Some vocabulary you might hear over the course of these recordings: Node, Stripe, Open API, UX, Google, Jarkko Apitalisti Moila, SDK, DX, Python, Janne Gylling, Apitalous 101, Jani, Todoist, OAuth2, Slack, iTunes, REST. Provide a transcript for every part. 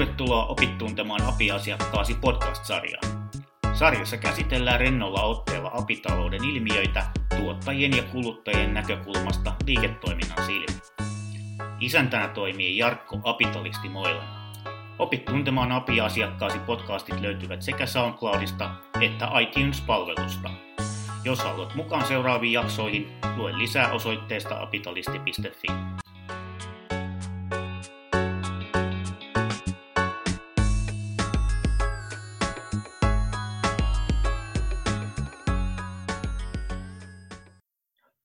Tervetuloa Opittuntemaan API-asiakkaasi podcast-sarjaan. Sarjassa käsitellään rennolla otteella apitalouden ilmiöitä tuottajien ja kuluttajien näkökulmasta liiketoiminnan silmin. Isäntänä toimii Jarkko Apitalisti Moila. Opittuntemaan API-asiakkaasi podcastit löytyvät sekä SoundCloudista että iTunes-palvelusta. Jos haluat mukaan seuraaviin jaksoihin, lue lisää osoitteesta apitalisti.fi.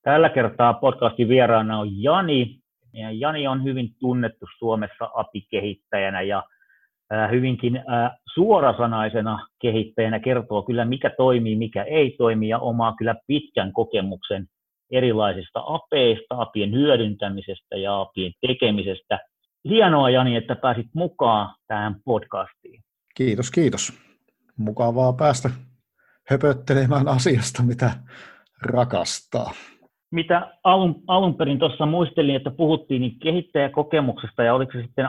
Tällä kertaa podcastin vieraana on Jani. Jani on hyvin tunnettu Suomessa API-kehittäjänä ja hyvinkin suorasanaisena kehittäjänä, kertoo kyllä mikä toimii, mikä ei toimi ja omaa kyllä pitkän kokemuksen erilaisista apeista, apien hyödyntämisestä ja apien tekemisestä. Hienoa Jani, että pääsit mukaan tähän podcastiin. Kiitos. Mukavaa päästä höpöttelemään asiasta, mitä rakastaa. Mitä alun perin tuossa muistelin, että puhuttiin niin kehittäjäkokemuksesta ja oliko se sitten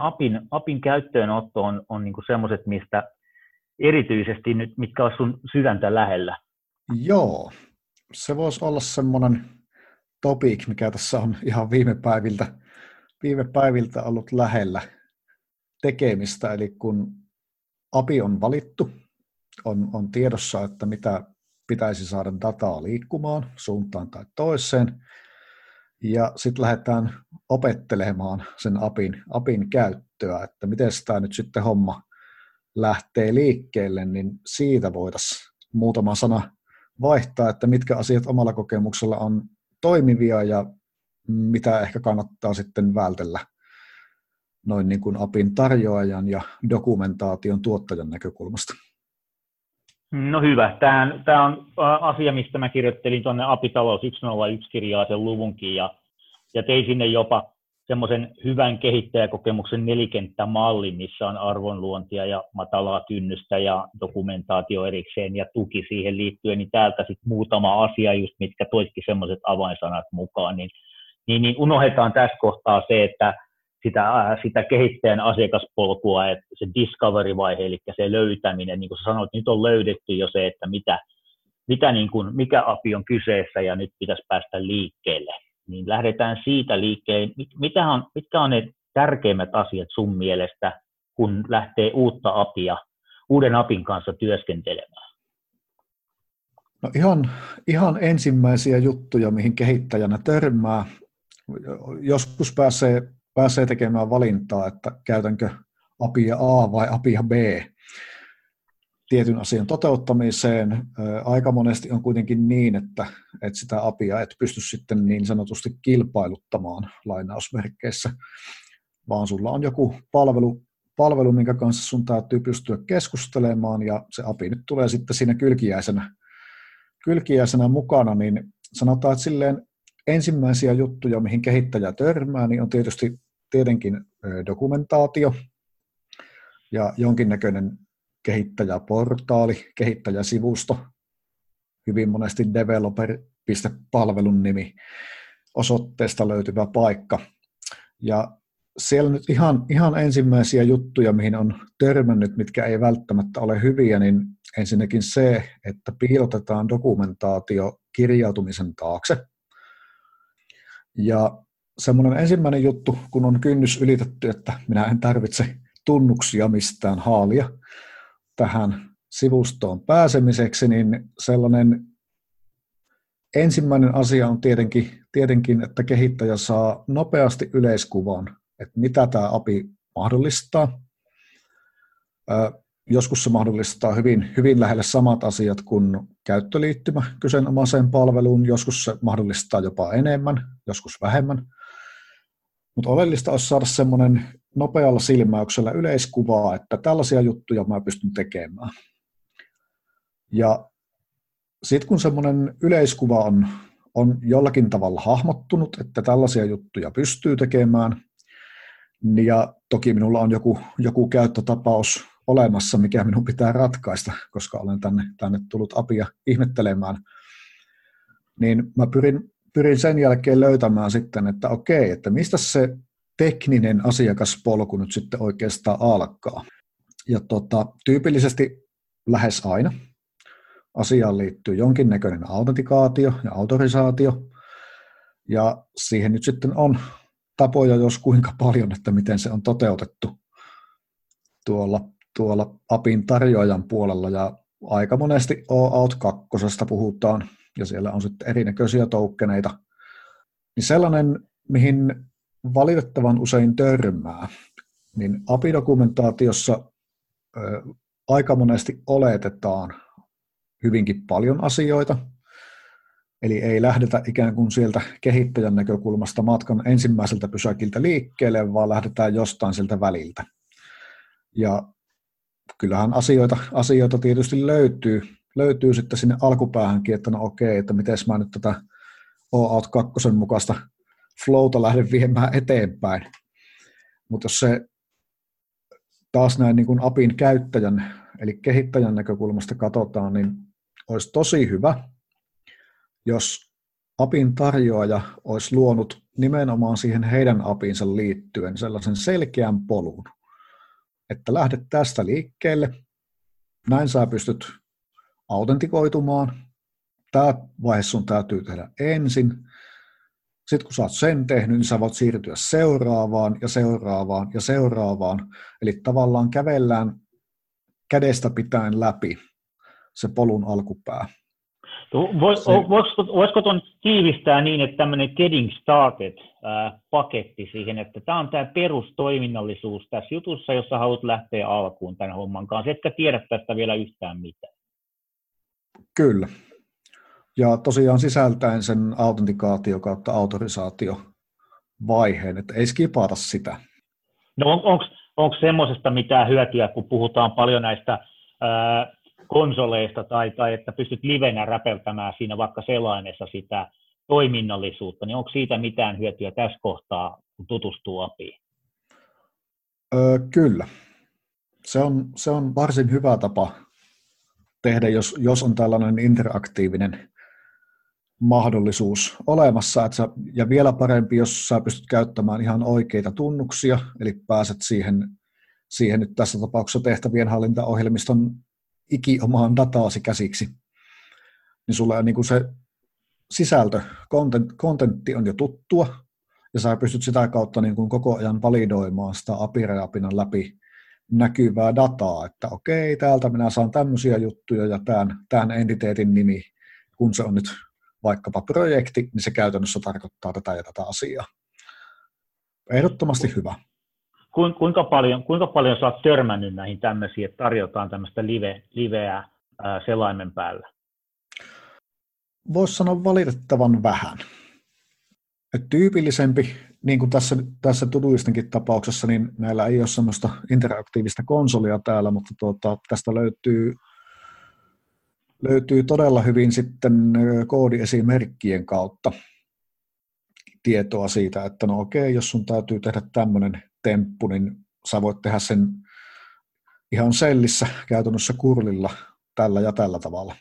APIn käyttöönotto on niin kuin semmoiset, mistä erityisesti nyt, mitkä on sun sydäntä lähellä? Joo, se voisi olla semmoinen topic, mikä tässä on ihan viime päiviltä ollut lähellä tekemistä, eli kun API on valittu, on tiedossa, että mitä pitäisi saada dataa liikkumaan suuntaan tai toiseen, ja sitten lähdetään opettelemaan sen APIn käyttöä, että miten tämä nyt sitten homma lähtee liikkeelle, niin siitä voitaisiin muutama sana vaihtaa, että mitkä asiat omalla kokemuksella on toimivia ja mitä ehkä kannattaa sitten vältellä noin niin kuin APIn tarjoajan ja dokumentaation tuottajan näkökulmasta. No hyvä. Tämä on asia, mistä mä kirjoittelin tuonne Apitalous 101 kirjaa sen luvunkin ja tein sinne jopa semmoisen hyvän kehittäjäkokemuksen nelikenttämalli, missä on arvonluontia ja matalaa kynnystä ja dokumentaatio erikseen ja tuki siihen liittyen, niin täältä sitten muutama asia just, mitkä toikin semmoiset avainsanat mukaan, niin unohdetaan tässä kohtaa se, että sitä kehittäjän asiakaspolkua, että se discovery-vaihe, eli se löytäminen, niin kuin sanoit, nyt on löydetty jo se, että mitä niin kuin, mikä API on kyseessä ja nyt pitäisi päästä liikkeelle. Niin lähdetään siitä liikkeelle. Mitkä on ne tärkeimmät asiat sun mielestä, kun lähtee uuden APIn kanssa työskentelemään? No ihan ensimmäisiä juttuja, mihin kehittäjänä törmää. Joskus pääsee tekemään valintaa, että käytänkö APIa A vai APIa B tietyn asian toteuttamiseen. Aika monesti on kuitenkin niin, että sitä APIa et pysty sitten niin sanotusti kilpailuttamaan lainausmerkkeissä, vaan sulla on joku palvelu, minkä kanssa sun täytyy pystyä keskustelemaan, ja se API nyt tulee sitten siinä kylkiäisenä mukana, niin sanotaan, että silleen ensimmäisiä juttuja, mihin kehittäjä törmää, niin on tietenkin dokumentaatio ja jonkinnäköinen kehittäjäportaali, kehittäjäsivusto, hyvin monesti developer.palvelun nimi, osoitteesta löytyvä paikka. Ja siellä nyt ihan ensimmäisiä juttuja, mihin on törmännyt, mitkä ei välttämättä ole hyviä, niin ensinnäkin se, että piilotetaan dokumentaatio kirjautumisen taakse. Ja semmoinen ensimmäinen juttu, kun on kynnys ylitetty, että minä en tarvitse tunnuksia mistään haalia tähän sivustoon pääsemiseksi, niin sellainen ensimmäinen asia on tietenkin, että kehittäjä saa nopeasti yleiskuvan, että mitä tämä API mahdollistaa. Joskus se mahdollistaa hyvin lähelle samat asiat kuin käyttöliittymä kyseenomaiseen palveluun. Joskus se mahdollistaa jopa enemmän, joskus vähemmän. Mutta oleellista olisi saada semmoinen nopealla silmäyksellä yleiskuvaa, että tällaisia juttuja mä pystyn tekemään. Ja sitten kun semmoinen yleiskuva on jollakin tavalla hahmottunut, että tällaisia juttuja pystyy tekemään, ja toki minulla on joku käyttötapaus olemassa, mikä minun pitää ratkaista, koska olen tänne tullut APIa ihmettelemään, niin mä pyrin sen jälkeen löytämään sitten, että okei, että mistä se tekninen asiakaspolku nyt sitten oikeastaan alkaa. Ja tyypillisesti lähes aina asiaan liittyy jonkinnäköinen autentikaatio ja autorisaatio. Ja siihen nyt sitten on tapoja jos kuinka paljon, että miten se on toteutettu tuolla APIn tarjoajan puolella. Ja aika monesti OAuth2 puhutaan ja siellä on sitten erinäköisiä toukkeneita. Niin sellainen, mihin valitettavan usein törmää, niin API-dokumentaatiossa aika monesti oletetaan hyvinkin paljon asioita, eli ei lähdetä ikään kuin sieltä kehittäjän näkökulmasta matkan ensimmäiseltä pysäkiltä liikkeelle, vaan lähdetään jostain sieltä väliltä. Ja kyllähän asioita tietysti löytyy sitten sinne alkupäähänkin, että no okei, että miten mä nyt tätä OAuth2 mukaista flowta lähden viemään eteenpäin. Mutta jos se taas näin niin kuin APIn käyttäjän, eli kehittäjän näkökulmasta katsotaan, niin olisi tosi hyvä, jos APIn tarjoaja olisi luonut nimenomaan siihen heidän APIinsa liittyen sellaisen selkeän polun, että lähdet tästä liikkeelle, näin sä pystyt autentikoitumaan, tämä vaihe sun täytyy tehdä ensin, sitten kun sä oot sen tehnyt, niin sä voit siirtyä seuraavaan ja seuraavaan ja seuraavaan, eli tavallaan kävellään kädestä pitäen läpi se polun alkupää. Voisiko tuon tiivistää niin, että tämmöinen getting started-paketti siihen, että tämä on tämä perustoiminnallisuus tässä jutussa, jossa haluat lähteä alkuun tämän homman kanssa, etkä tiedä tästä vielä yhtään mitään. Kyllä. Ja tosiaan sisältäen sen autentikaatio kautta autorisaatiovaiheen, että ei skipata sitä. No onko semmoisesta mitään hyötyä, kun puhutaan paljon näistä konsoleista tai että pystyt livenä räpeltämään siinä vaikka selaimessa sitä toiminnallisuutta, niin onko siitä mitään hyötyä tässä kohtaa, kun tutustuu APIin? Kyllä. Se on varsin hyvä tapa tehdä, jos on tällainen interaktiivinen mahdollisuus olemassa, ja vielä parempi, jos sä pystyt käyttämään ihan oikeita tunnuksia, eli pääset siihen nyt tässä tapauksessa tehtävien hallintaohjelmiston ikiomaan dataasi käsiksi, niin sulla on niin kuin se sisältö, kontentti on jo tuttua, ja sä pystyt sitä kautta niin kuin koko ajan validoimaan sitä API-rajapinan läpi näkyvää dataa, että okei, täältä minä saan tämmöisiä juttuja, ja tämän entiteetin nimi, kun se on nyt vaikkapa projekti, niin se käytännössä tarkoittaa tätä ja tätä asiaa. Ehdottomasti hyvä. Kuinka paljon sä oot törmännyt näihin tämmöisiin, että tarjotaan tämmöistä liveä selaimen päällä? Voisi sanoa valitettavan vähän. Et tyypillisempi, niin kuin tässä Todoistenkin tapauksessa, niin näillä ei ole semmoista interaktiivista konsolia täällä, mutta tästä löytyy todella hyvin sitten koodiesimerkkien kautta tietoa siitä, että no okei, jos sun täytyy tehdä tämmöinen temppu, niin sä voit tehdä sen ihan sellissä käytännössä kurlilla tällä ja tällä tavalla.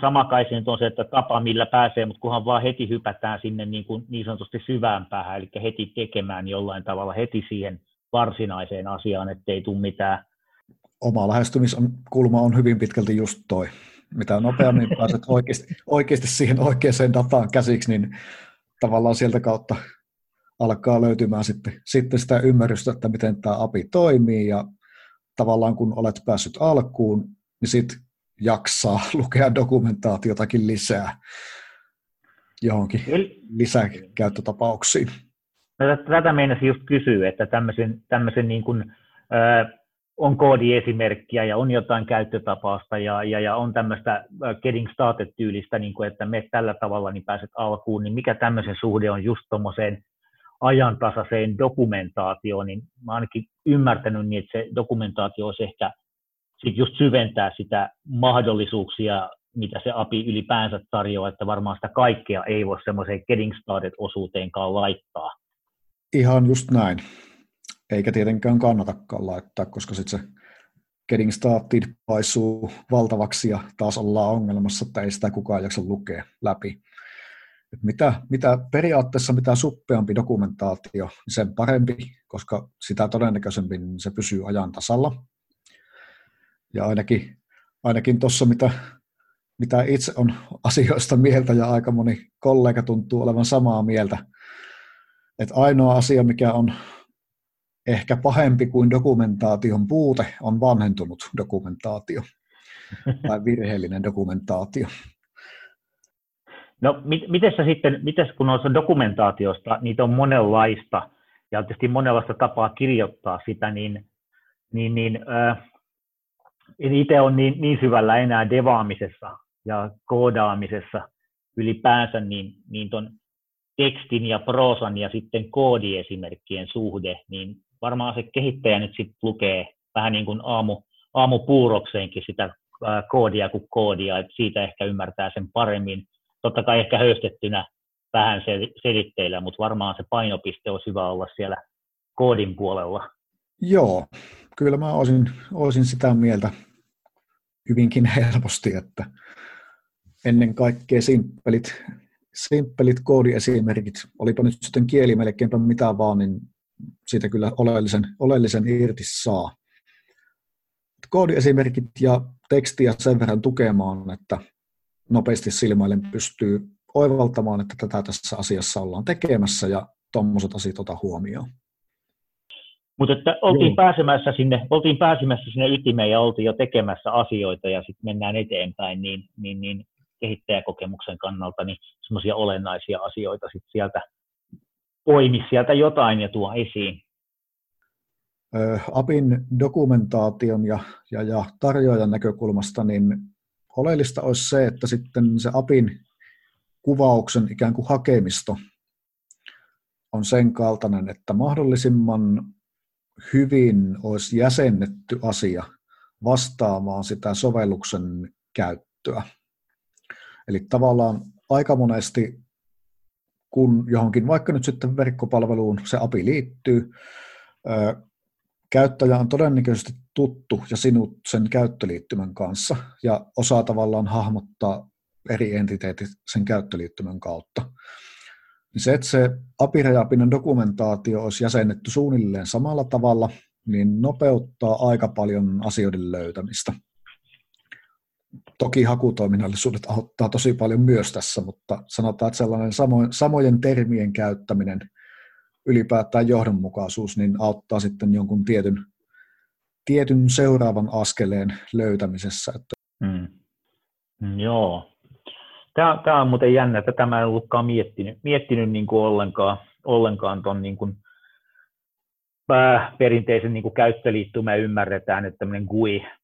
Sama kai se nyt on se, että tapa millä pääsee, mutta kunhan vaan heti hypätään sinne niin sanotusti syvään päähän, eli heti tekemään jollain tavalla heti siihen varsinaiseen asiaan, ettei tule mitään. Oma lähestymiskulma on hyvin pitkälti just toi. Mitä nopeammin pääset oikeasti siihen oikeaan dataan käsiksi, niin tavallaan sieltä kautta alkaa löytymään sitten sitä ymmärrystä, että miten tämä API toimii, ja tavallaan kun olet päässyt alkuun, niin sitten jaksaa lukea dokumentaatiotakin lisää johonkin lisäkäyttötapauksiin. Tätä meinasin just kysyä, että tämmöisen niin kuin, on koodiesimerkkiä ja on jotain käyttötapausta ja on tämmöistä getting started-tyylistä, niin kuin, että me tällä tavalla niin pääset alkuun, niin mikä tämmöisen suhde on just tuommoiseen ajantasaiseen dokumentaatioon, niin mä ainakin ymmärtänyt niin, että se dokumentaatio olisi ehkä sit just syventää sitä mahdollisuuksia, mitä se API ylipäänsä tarjoaa, että varmaan sitä kaikkea ei voi semmoiseen getting started-osuuteenkaan laittaa. Ihan just näin. Eikä tietenkään kannatakaan laittaa, koska sitten se getting started paisuu valtavaksi ja taas ollaan ongelmassa, että ei sitä kukaan jaksa lukea läpi. Mitä periaatteessa mitä suppeampi dokumentaatio, niin sen parempi, koska sitä todennäköisemmin se pysyy ajan tasalla. Ja ainakin tuossa, mitä itse on asioista mieltä ja aika moni kollega tuntuu olevan samaa mieltä, että ainoa asia, mikä on ehkä pahempi kuin dokumentaation puute, on vanhentunut dokumentaatio tai virheellinen dokumentaatio. No, miten kun on dokumentaatiosta, niitä on monenlaista ja tietysti monenlaista tapaa kirjoittaa sitä, en itse ole niin syvällä enää devaamisessa ja koodaamisessa ylipäänsä, niin ton tekstin ja proosan ja sitten koodiesimerkkien suhde, niin varmaan se kehittäjä nyt sitten lukee vähän niin kuin aamupuurokseenkin sitä koodia kuin koodia, että siitä ehkä ymmärtää sen paremmin. Totta kai ehkä höystettynä vähän selitteillä, mutta varmaan se painopiste olisi hyvä olla siellä koodin puolella. Joo, kyllä mä olisin sitä mieltä hyvinkin helposti, että ennen kaikkea simppelit koodiesimerkit, olipa nyt sitten kieli melkeinpä mitä vaan, niin siitä kyllä oleellisen irti saa. Koodiesimerkit ja tekstiä sen verran tukemaan, että nopeasti silmäillen pystyy oivaltamaan, että tätä tässä asiassa ollaan tekemässä ja tuommoiset asiat ota huomioon. Mutta oltiin pääsemässä sinne ytimeen ja oltiin jo tekemässä asioita ja sitten mennään eteenpäin, niin kehittäjäkokemuksen kannalta niin semmoisia olennaisia asioita sit sieltä poimi sieltä jotain ja tuo esiin. Apin dokumentaation ja tarjoajan näkökulmasta niin oleellista olisi se, että sitten se apin kuvauksen ikään kuin hakemisto on sen kaltainen, että mahdollisimman hyvin olisi jäsennetty asia vastaamaan sitä sovelluksen käyttöä. Eli tavallaan aika monesti, kun johonkin vaikka nyt sitten verkkopalveluun se API liittyy, käyttäjä on todennäköisesti tuttu ja sinut sen käyttöliittymän kanssa ja osaa tavallaan hahmottaa eri entiteetit sen käyttöliittymän kautta. Se, että se API-rajapinnan dokumentaatio olisi jäsennetty suunnilleen samalla tavalla, niin nopeuttaa aika paljon asioiden löytämistä. Toki hakutoiminnallisuudet auttaa tosi paljon myös tässä, mutta sanotaan, että sellainen samojen termien käyttäminen, ylipäätään johdonmukaisuus, niin auttaa sitten jonkun tietyn seuraavan askeleen löytämisessä. Joo. Tämä on muuten jännä, että tämä en ollutkaan miettinyt niin kuin ollenkaan tuon niin kuin perinteisen niin kuin käyttöliittymä ymmärretään, että tämmöinen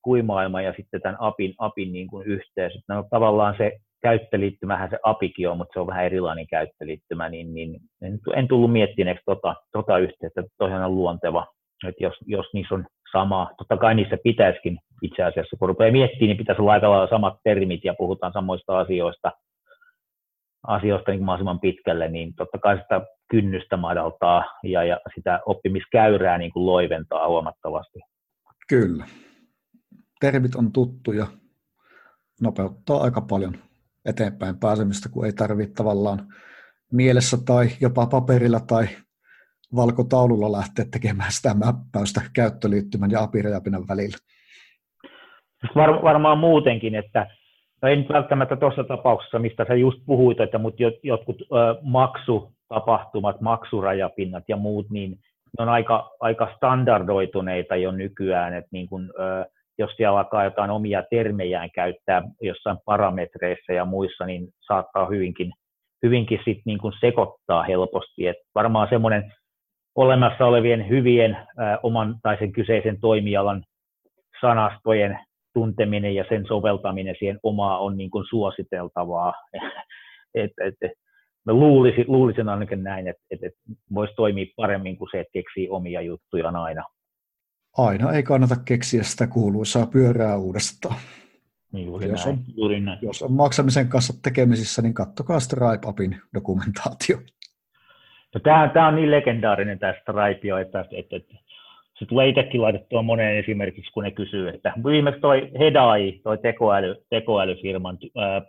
GUI-maailma ja sitten tämän APIn niin kuin yhteys. No, tavallaan se käyttöliittymähän se APIkin on, mutta se on vähän erilainen käyttöliittymä, niin en tullut miettineeksi tota yhteyttä, tosiaan on luonteva, että jos niissä on sama, totta kai niissä pitäisikin itse asiassa, kun rupeaa miettimään, niin pitäisi olla aika lailla samat termit ja puhutaan samoista asioista niin mahdollisimman pitkälle, niin totta kai sitä kynnystä madaltaa ja sitä oppimiskäyrää niin kuin loiventaa huomattavasti. Kyllä. Termit on tuttuja, nopeuttaa aika paljon eteenpäin pääsemistä, kun ei tarvitse tavallaan mielessä tai jopa paperilla tai valkotaululla lähteä tekemään sitä mäppäystä käyttöliittymän ja API-rajapinan välillä. Varmaan muutenkin, että no ei nyt välttämättä tuossa tapauksessa, mistä sä just puhuit, että mut jotkut maksutapahtumat, maksurajapinnat ja muut, niin ne on aika standardoituneita jo nykyään, että niin kun, jos siellä alkaa jotain omia termejään käyttää jossain parametreissä ja muissa, niin saattaa hyvinkin sit niin kun sekoittaa helposti, että varmaan semmoinen olemassa olevien hyvien oman tai sen kyseisen toimialan sanastojen tunteminen ja sen soveltaminen siihen omaa on niin kuin suositeltavaa. Mä luulisin ainakin näin, että voisi toimia paremmin kuin se, että keksii omia juttujaan aina. Aina ei kannata keksiä sitä kuuluisaa pyörää uudestaan. Juuri näin. Jos on maksamisen kanssa tekemisissä, niin katsokaa Stripe-apin dokumentaatio. No, tämä on niin legendaarinen tämä Stripe jo, että Se tulee itsekin laitettua moneen esimerkiksi, kun ne kysyy, että viimeksi toi Hedai, toi tekoälyfirman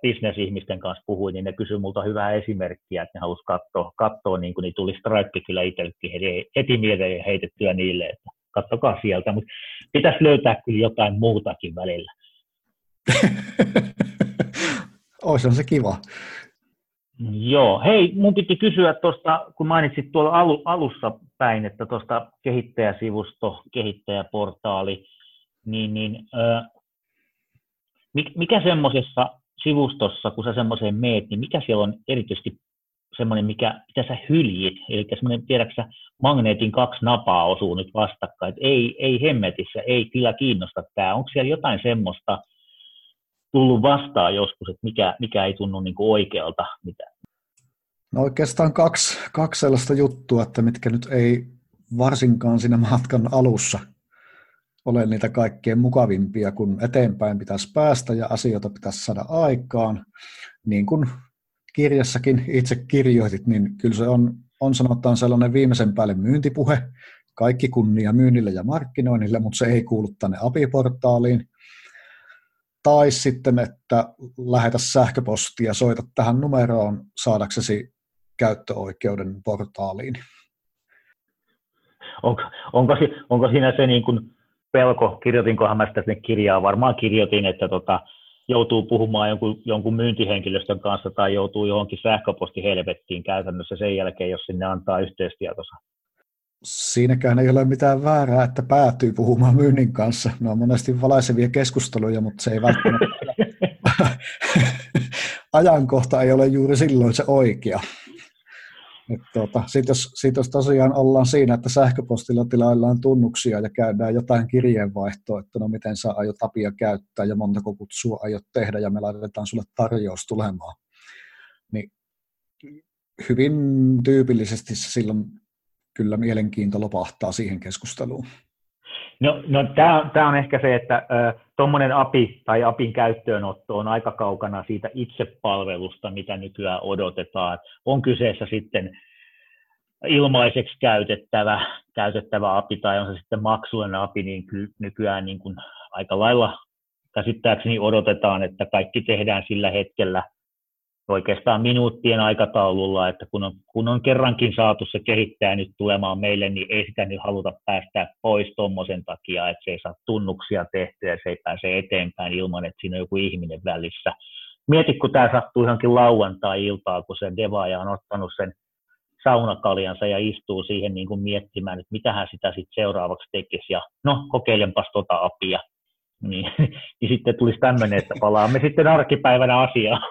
bisnesihmisten kanssa puhui, niin ne kysyi multa hyvää esimerkkiä, että ne halusi katsoa niin kuin niin tuli Stripe kyllä itsellekin heti mieleen ja heitettyä niille, että katsokaa sieltä, mutta pitäisi löytää kyllä jotain muutakin välillä. Oishan se kiva. Joo, hei, mun piti kysyä tuosta, kun mainitsit tuolla alussa päin, että tuosta kehittäjäsivusto, kehittäjäportaali, mikä semmoisessa sivustossa, kun sä semmoiseen meet, niin mikä siellä on erityisesti semmoinen, mitä sä hyljit, eli semmoinen, tiedätkö magneetin kaksi napaa osuu nyt vastakkain, että ei hemmetissä, ei kyllä kiinnosta tämä, onko siellä jotain semmoista tullut vastaan joskus, että mikä ei tunnu niin kuin oikealta mitään? No oikeastaan kaksi sellaista juttua, että mitkä nyt ei varsinkaan siinä matkan alussa ole niitä kaikkein mukavimpia, kun eteenpäin pitäisi päästä ja asioita pitäisi saada aikaan. Niin kuin kirjassakin itse kirjoitit, niin kyllä se on sanotaan sellainen viimeisen päälle myyntipuhe. Kaikki kunnia myynnille ja markkinoinnille, mutta se ei kuulu tänne API-portaaliin. Tai sitten, että lähetä sähköpostia, soita tähän numeroon saadaksesi käyttöoikeuden portaaliin. Onko siinä se niin kuin pelko, kirjoitinkohan mä sitä sinne kirjaa, varmaan kirjoitin, että joutuu puhumaan jonkun myyntihenkilöstön kanssa tai joutuu johonkin sähköpostihelvettiin käytännössä sen jälkeen, jos sinne antaa yhteystietonsa. Siinäkään ei ole mitään väärää, että päätyy puhumaan myynnin kanssa. Ne on monesti valaisevia keskusteluja, mutta se ei välttämättä ajankohta ei ole juuri silloin se oikea. Sitten jos tosiaan ollaan siinä, että sähköpostilla tilaillaan tunnuksia ja käydään jotain kirjeenvaihtoa, että no miten sä aiot apia käyttää ja montako kutsua aiot tehdä ja me laitetaan sulle tarjous tulemaan. Niin hyvin tyypillisesti se silloin kyllä mielenkiinto lopahtaa siihen keskusteluun. No tämä on ehkä se, että tuommoinen API tai APIn käyttöönotto on aika kaukana siitä itsepalvelusta, mitä nykyään odotetaan. On kyseessä sitten ilmaiseksi käytettävä API tai on se sitten maksullinen API, niin nykyään niin kuin aika lailla käsittääkseni odotetaan, että kaikki tehdään sillä hetkellä, oikeastaan minuuttien aikataululla, että kun on kerrankin saatu se kehittäjä nyt tulemaan meille, niin ei sitä nyt haluta päästää pois tommosen takia, että se ei saa tunnuksia tehtyä ja se ei pääse eteenpäin ilman, että siinä on joku ihminen välissä. Mieti, kun tämä sattuu johonkin lauantai-iltaan, kun se devaaja on ottanut sen saunakaljansa ja istuu siihen niin kuin miettimään, että mitähän sitä sitten seuraavaksi tekisi ja no, kokeilenpas apia. Niin sitten tulisi tämmöinen, että palaamme sitten arkipäivänä asiaan.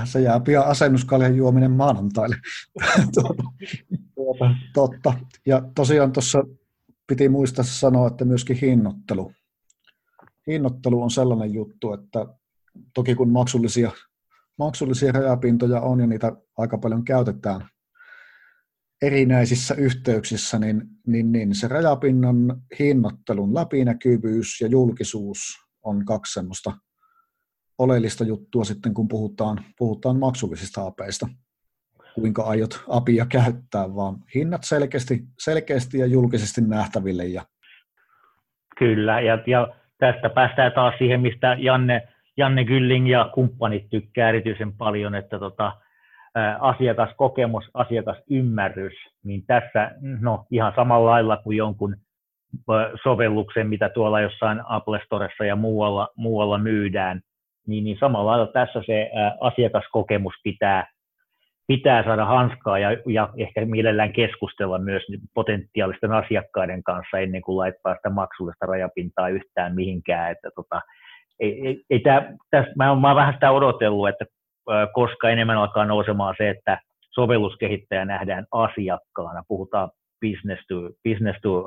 Se jää pian asennuskaljan juominen maanantaille. Totta. Ja tosiaan tuossa piti muistaa sanoa, että myöskin hinnoittelu. Hinnoittelu on sellainen juttu, että toki kun maksullisia rajapintoja on ja niitä aika paljon käytetään erinäisissä yhteyksissä, niin se rajapinnan hinnoittelun läpinäkyvyys ja julkisuus on kaksi semmoista oleellista juttua sitten, kun puhutaan maksullisista apeista, kuinka aiot apia käyttää, vaan hinnat selkeästi ja julkisesti nähtäville. Kyllä, ja tästä päästään taas siihen, mistä Janne Gylling ja kumppanit tykkää erityisen paljon, että asiakaskokemus, asiakasymmärrys, niin tässä no, ihan samalla lailla kuin jonkun sovelluksen, mitä tuolla jossain Apple Storessa ja muualla myydään, niin samalla lailla tässä se asiakaskokemus pitää saada hanskaa ja ehkä mielellään keskustella myös potentiaalisten asiakkaiden kanssa ennen kuin laittaa sitä maksullista rajapintaa yhtään mihinkään. Että mä oon vähän sitä odotellut, että koska enemmän alkaa nousemaan se, että sovelluskehittäjä nähdään asiakkaana, puhutaan business to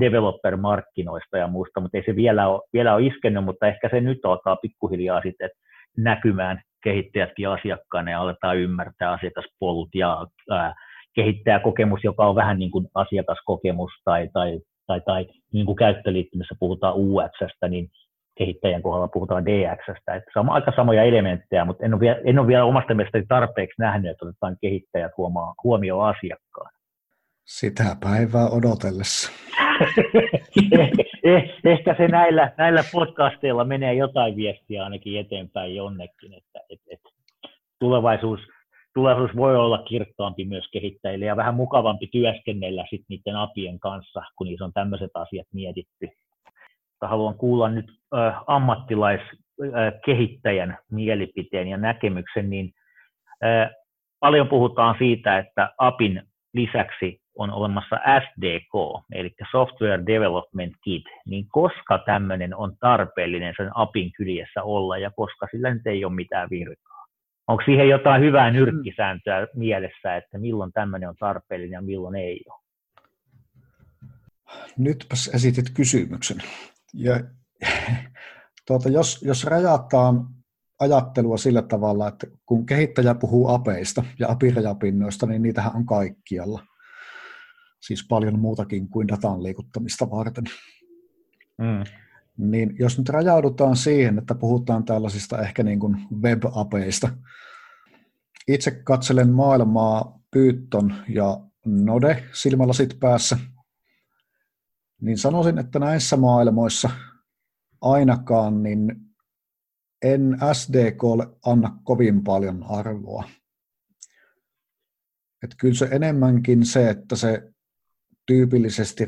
developer-markkinoista ja muusta, mutta ei se vielä ole iskenyt, mutta ehkä se nyt alkaa pikkuhiljaa sitten näkymään kehittäjätkin asiakkaana ja aletaan ymmärtää asiakaspolut ja kehittäjäkokemus, joka on vähän niin kuin asiakaskokemus tai niin kuin käyttöliittymässä puhutaan UX:stä, niin kehittäjän kohdalla puhutaan DX:stä. Että aika samoja elementtejä, mutta en ole vielä omasta mielestäni tarpeeksi nähnyt, että otetaan kehittäjät huomioon asiakkaan. Sitä päivää odotellessa. Ehkä se näillä podcasteilla menee jotain viestiä ainakin eteenpäin jonnekin, että tulevaisuus voi olla kirkkaampi myös kehittäjille ja vähän mukavampi työskennellä sit niiden apien kanssa, kun niissä on tämmöiset asiat mietitty. Haluan kuulla nyt ammattilaiskehittäjän mielipiteen ja näkemyksen, niin paljon puhutaan siitä, että apin lisäksi on olemassa SDK, eli Software Development Kit, niin koska tämmöinen on tarpeellinen sen apin kyljessä olla ja koska sillä nyt ei ole mitään virkaa? Onko siihen jotain hyvää nyrkkisääntöä mielessä, että milloin tämmöinen on tarpeellinen ja milloin ei ole? Nytpäs esitit kysymyksen. Ja, jos rajataan ajattelua sillä tavalla, että kun kehittäjä puhuu apeista ja apirajapinnoista, niin niitähän on kaikkialla. Siis paljon muutakin kuin datan liikuttamista varten. Mm. Niin jos nyt rajaudutaan siihen, että puhutaan tällaisista ehkä niin kuin web-apeista. Itse katselen maailmaa Python ja Node silmälasit päässä. Niin sanoisin, että näissä maailmoissa ainakaan niin en SDK:lle anna kovin paljon arvoa. Että kyllä se enemmänkin se, että se tyypillisesti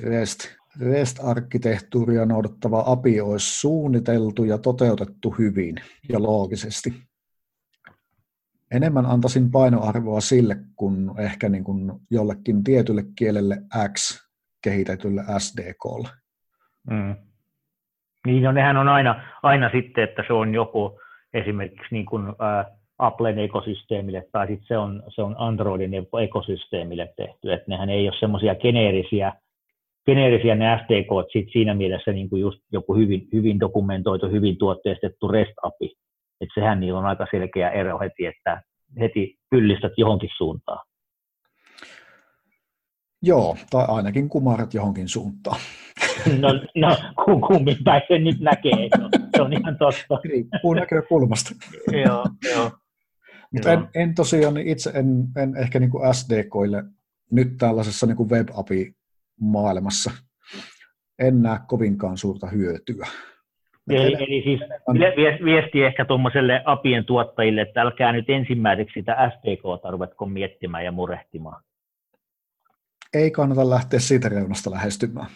REST-arkkitehtuuria noudattava API olisi suunniteltu ja toteutettu hyvin ja loogisesti. Enemmän antaisin painoarvoa sille kuin ehkä niin kuin jollekin tietylle kielelle X kehitetyllä SDK:lla. Mm. Niin, no nehän on aina sitten, että se on joku esimerkiksi niin kuin Applen ekosysteemille tai sitten se on Androidin ekosysteemille tehty, että nehän ei ole semmoisia geneerisiä ne SDK:t sit siinä mielessä niin kuin just joku hyvin dokumentoitu, hyvin tuotteistettu REST-API, että sehän niillä on aika selkeä ero heti, että heti pyllistät johonkin suuntaan. Joo, tai ainakin kumarat johonkin suuntaan. No kummin päin se nyt näkee, se on ihan totta. Riippuu näkökulmasta. Joo. Mutta en tosiaan, itse en ehkä niin kuin SDK:ille nyt tällaisessa niin kuin web-api-maailmassa en näe kovinkaan suurta hyötyä. Eli siis viesti ehkä tuommoiselle apien tuottajille, että älkää nyt ensimmäiseksi sitä SDK:ta ruvetko miettimään ja murehtimaan. Ei kannata lähteä siitä reunasta lähestymään.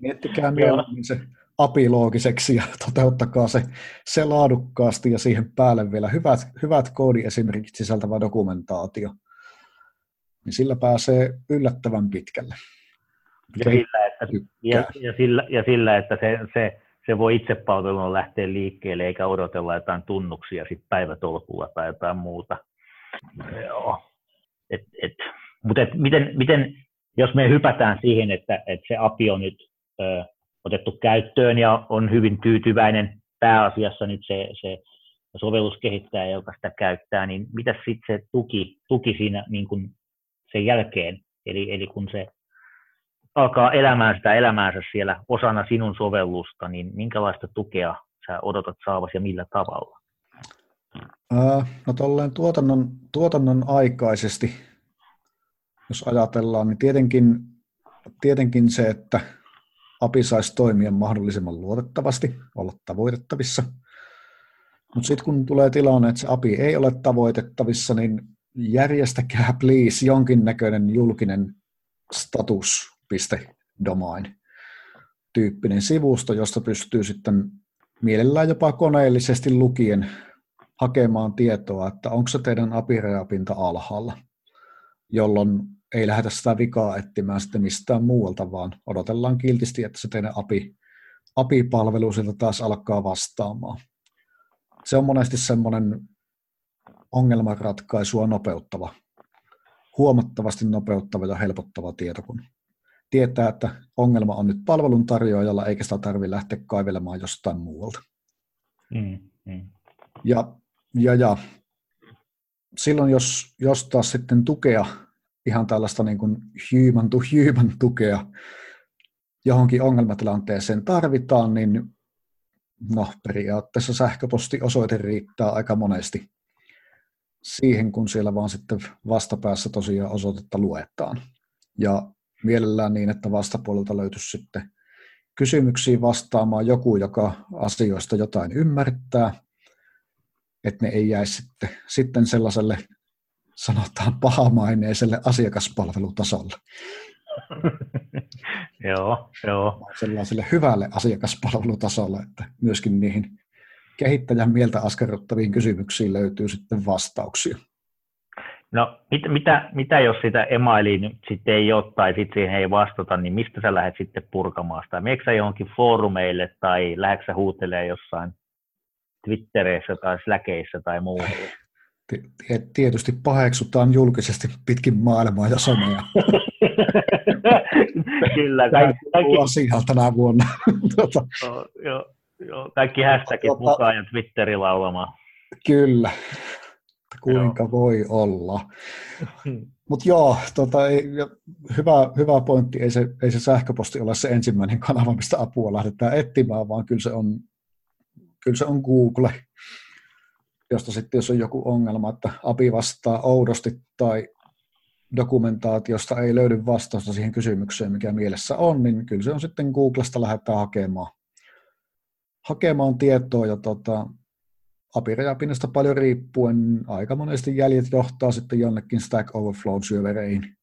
Miettikää mieluummin se apiloogiseksi ja toteuttakaa se laadukkaasti ja siihen päälle vielä hyvät koodin esimerkiksi sisältävä dokumentaatio. Niin sillä pääsee yllättävän pitkälle. Ja sillä, että se voi itsepalveluna lähteä liikkeelle eikä odotella jotain tunnuksia sit päivätolkulla tai jotain muuta. Joo. Mutta miten, jos me hypätään siihen, että se API on nyt otettu käyttöön ja on hyvin tyytyväinen pääasiassa nyt se sovelluskehittäjä, joka sitä käyttää, niin mitä sitten se tuki siinä niin kun sen jälkeen? Eli kun se alkaa elämään sitä elämäänsä siellä osana sinun sovellusta, niin minkälaista tukea sä odotat saavasi ja millä tavalla? No tolleen tuotannon aikaisesti. Jos ajatellaan, niin tietenkin se, että API saisi toimia mahdollisimman luotettavasti, olla tavoitettavissa. Mutta sitten kun tulee tilanne, että se API ei ole tavoitettavissa, niin järjestäkää please jonkinnäköinen julkinen status.domain-tyyppinen sivusto, josta pystyy sitten mielellään jopa koneellisesti lukien hakemaan tietoa, että onko se teidän API-rajapinta alhaalla, jolloin ei lähdetä sitä vikaa etsimään sitten mistään muualta, vaan odotellaan kiltisti, että se teidän API-palvelu sieltä taas alkaa vastaamaan. Se on monesti semmoinen ongelmanratkaisua nopeuttava, huomattavasti nopeuttava ja helpottava tieto, kun tietää, että ongelma on nyt palveluntarjoajalla, eikä sitä tarvitse lähteä kaivelemaan jostain muualta. Ja silloin jos taas sitten tukea, ihan tällaista niin kuin human to human tukea johonkin ongelmatilanteeseen tarvitaan, niin no, periaatteessa sähköpostiosoite riittää aika monesti siihen, kun siellä vaan sitten vastapäässä tosiaan osoitetta luetaan. ja mielellään niin, että vastapuolelta löytyisi sitten kysymyksiin vastaamaan joku, joka asioista jotain ymmärtää, että ne ei jäisi sitten sellaiselle sanotaan pahamaineiselle asiakaspalvelutasolle. Joo. Sellaiselle hyvälle asiakaspalvelutasolle, että myöskin niihin kehittäjän mieltä askarruttaviin kysymyksiin löytyy sitten vastauksia. No mitä jos sitä emailia nyt sitten ei ole tai sitten siihen ei vastata, niin mistä sä lähdet sitten purkamaan sitä? Meneekö sä johonkin foorumeille tai lähdetkö sä huutelemaan jossain Twitterissä tai Slackissa tai muuta? Tietysti paheksutaan julkisesti pitkin maailmaa ja somea. Kyllä. Kaikki tänä vuonna. Joo, kaikki hashtagit mukaan ja Twitteri laulamaan. Kyllä. Kuinka voi olla. Mutta joo, hyvä pointti. Ei se sähköposti ole se ensimmäinen kanava, mistä apua lähdetään etsimään, vaan kyllä se on Google, josta sitten jos on joku ongelma, että API vastaa oudosti tai dokumentaatiosta ei löydy vastausta siihen kysymykseen, mikä mielessä on, niin kyllä se on sitten Googlesta lähdetään hakemaan tietoa ja API-rajapinnasta paljon riippuen aika monesti jäljet johtaa sitten jonnekin Stack Overflow-syövereihin,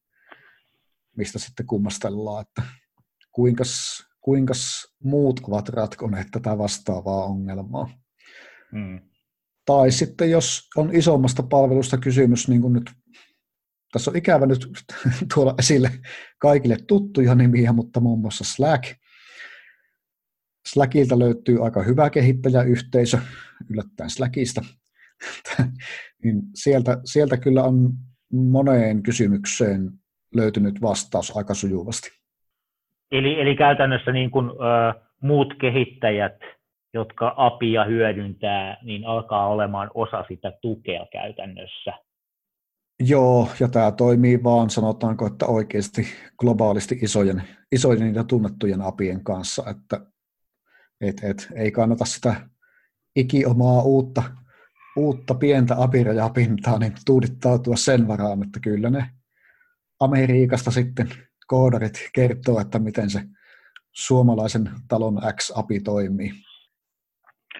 mistä sitten kummastellaan, että kuinka muut ovat ratkoneet tätä vastaavaa ongelmaa. Mm. Tai sitten jos on isommasta palvelusta kysymys, niin kuin nyt tässä on ikävä nyt tuolla esille kaikille tuttuja nimiä, mutta muun muassa Slack. Slackilta löytyy aika hyvä kehittäjäyhteisö, yllättäen Slackista. Niin sieltä kyllä on moneen kysymykseen löytynyt vastaus aika sujuvasti. Eli käytännössä niin kuin, muut kehittäjät, jotka APIa hyödyntää, niin alkaa olemaan osa sitä tukea käytännössä. Joo, ja tämä toimii vaan, sanotaanko, että oikeasti globaalisti isojen ja tunnettujen APIen kanssa, että ei kannata sitä ikiomaa uutta pientä apirajapintaa niin tuudittautua sen varaan, että kyllä ne Amerikasta sitten koodarit kertoo, että miten se suomalaisen talon X-api toimii.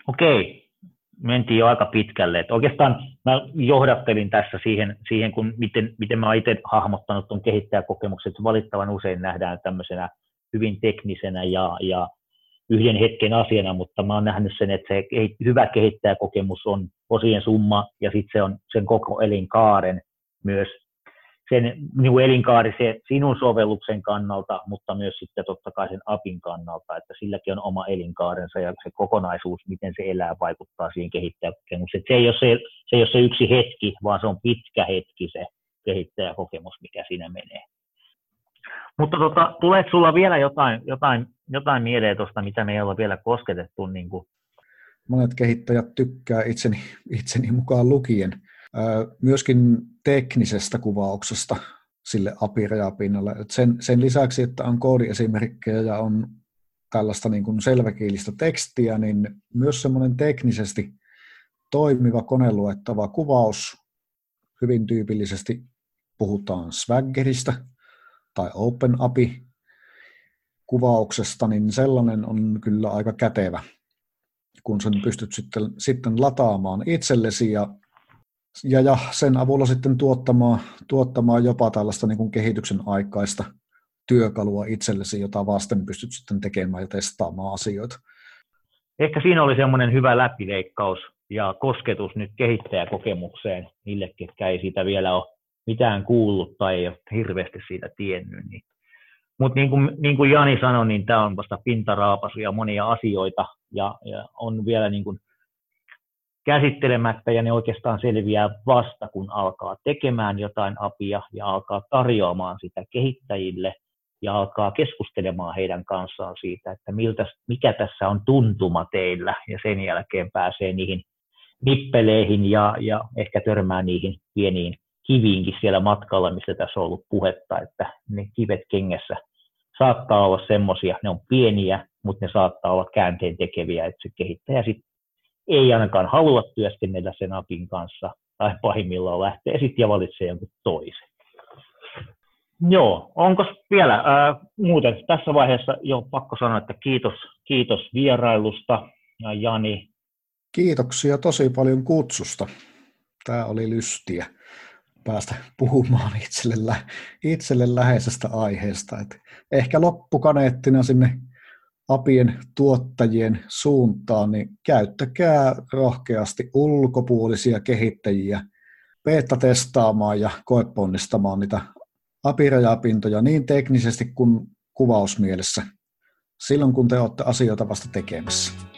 Okei, mentiin jo aika pitkälle. Että oikeastaan mä johdattelin tässä siihen kun miten mä itse hahmottanut tuon kehittäjäkokemuksen, että valittavan usein nähdään tämmöisenä hyvin teknisenä ja yhden hetken asiana, mutta mä oon nähnyt sen, että se hyvä kehittäjäkokemus on osien summa, ja sitten se on sen koko elinkaaren myös. Sen elinkaari se sinun sovelluksen kannalta, mutta myös sitten totta kai sen APIn kannalta, että silläkin on oma elinkaarensa, ja se kokonaisuus, miten se elää, vaikuttaa siihen kehittäjäkokemukseen. Se ei ole se yksi hetki, vaan se on pitkä hetki se kehittäjäkokemus, mikä siinä menee. Mutta tuleeko sulla vielä jotain mieleen tuosta, mitä me ei olla vielä kosketettu? Niin kuin? Monet kehittäjät tykkää itseni mukaan lukien myöskin teknisestä kuvauksesta sille API-rajapinnalle. Sen lisäksi, että on koodiesimerkkejä ja on tällaista niin kuin selväkielistä tekstiä, niin myös semmoinen teknisesti toimiva koneluettava kuvaus. Hyvin tyypillisesti puhutaan Swaggerista tai Open API-kuvauksesta, niin sellainen on kyllä aika kätevä, kun sen pystyt sitten lataamaan itsellesi ja sen avulla sitten tuottamaan jopa tällaista niin kuin kehityksen aikaista työkalua itsellesi, jota vasten pystyt sitten tekemään ja testaamaan asioita. Ehkä siinä oli semmoinen hyvä läpileikkaus ja kosketus nyt kehittäjäkokemukseen niille, ketkä ei siitä vielä ole mitään kuullut tai ei ole hirveästi siitä tiennyt. Mutta niin kuin Jani sanoi, niin tämä on vasta pintaraapasu ja monia asioita ja on vielä niin kuin käsittelemättä ja ne oikeastaan selviää vasta, kun alkaa tekemään jotain apia ja alkaa tarjoamaan sitä kehittäjille ja alkaa keskustelemaan heidän kanssaan siitä, että mikä tässä on tuntuma teillä ja sen jälkeen pääsee niihin nippeleihin ja ehkä törmää niihin pieniin kiviinkin siellä matkalla, mistä tässä on ollut puhetta, että ne kivet kengessä saattaa olla semmoisia, ne on pieniä, mutta ne saattaa olla käänteen tekeviä, että se kehittäjä sit ei ainakaan halua työskennellä sen APIn kanssa, tai pahimmillaan lähtee sitten ja valitsee jonkun toisen. Joo, onko vielä muuten tässä vaiheessa jo pakko sanoa, että kiitos vierailusta, Jani. Kiitoksia tosi paljon kutsusta. Tämä oli lystiä päästä puhumaan itselle läheisestä aiheesta. Et ehkä loppukaneettina sinne apien tuottajien suuntaan, niin käyttäkää rohkeasti ulkopuolisia kehittäjiä beta-testaamaan ja koeponnistamaan niitä apirajapintoja niin teknisesti kuin kuvausmielessä silloin, kun te olette asioita vasta tekemässä.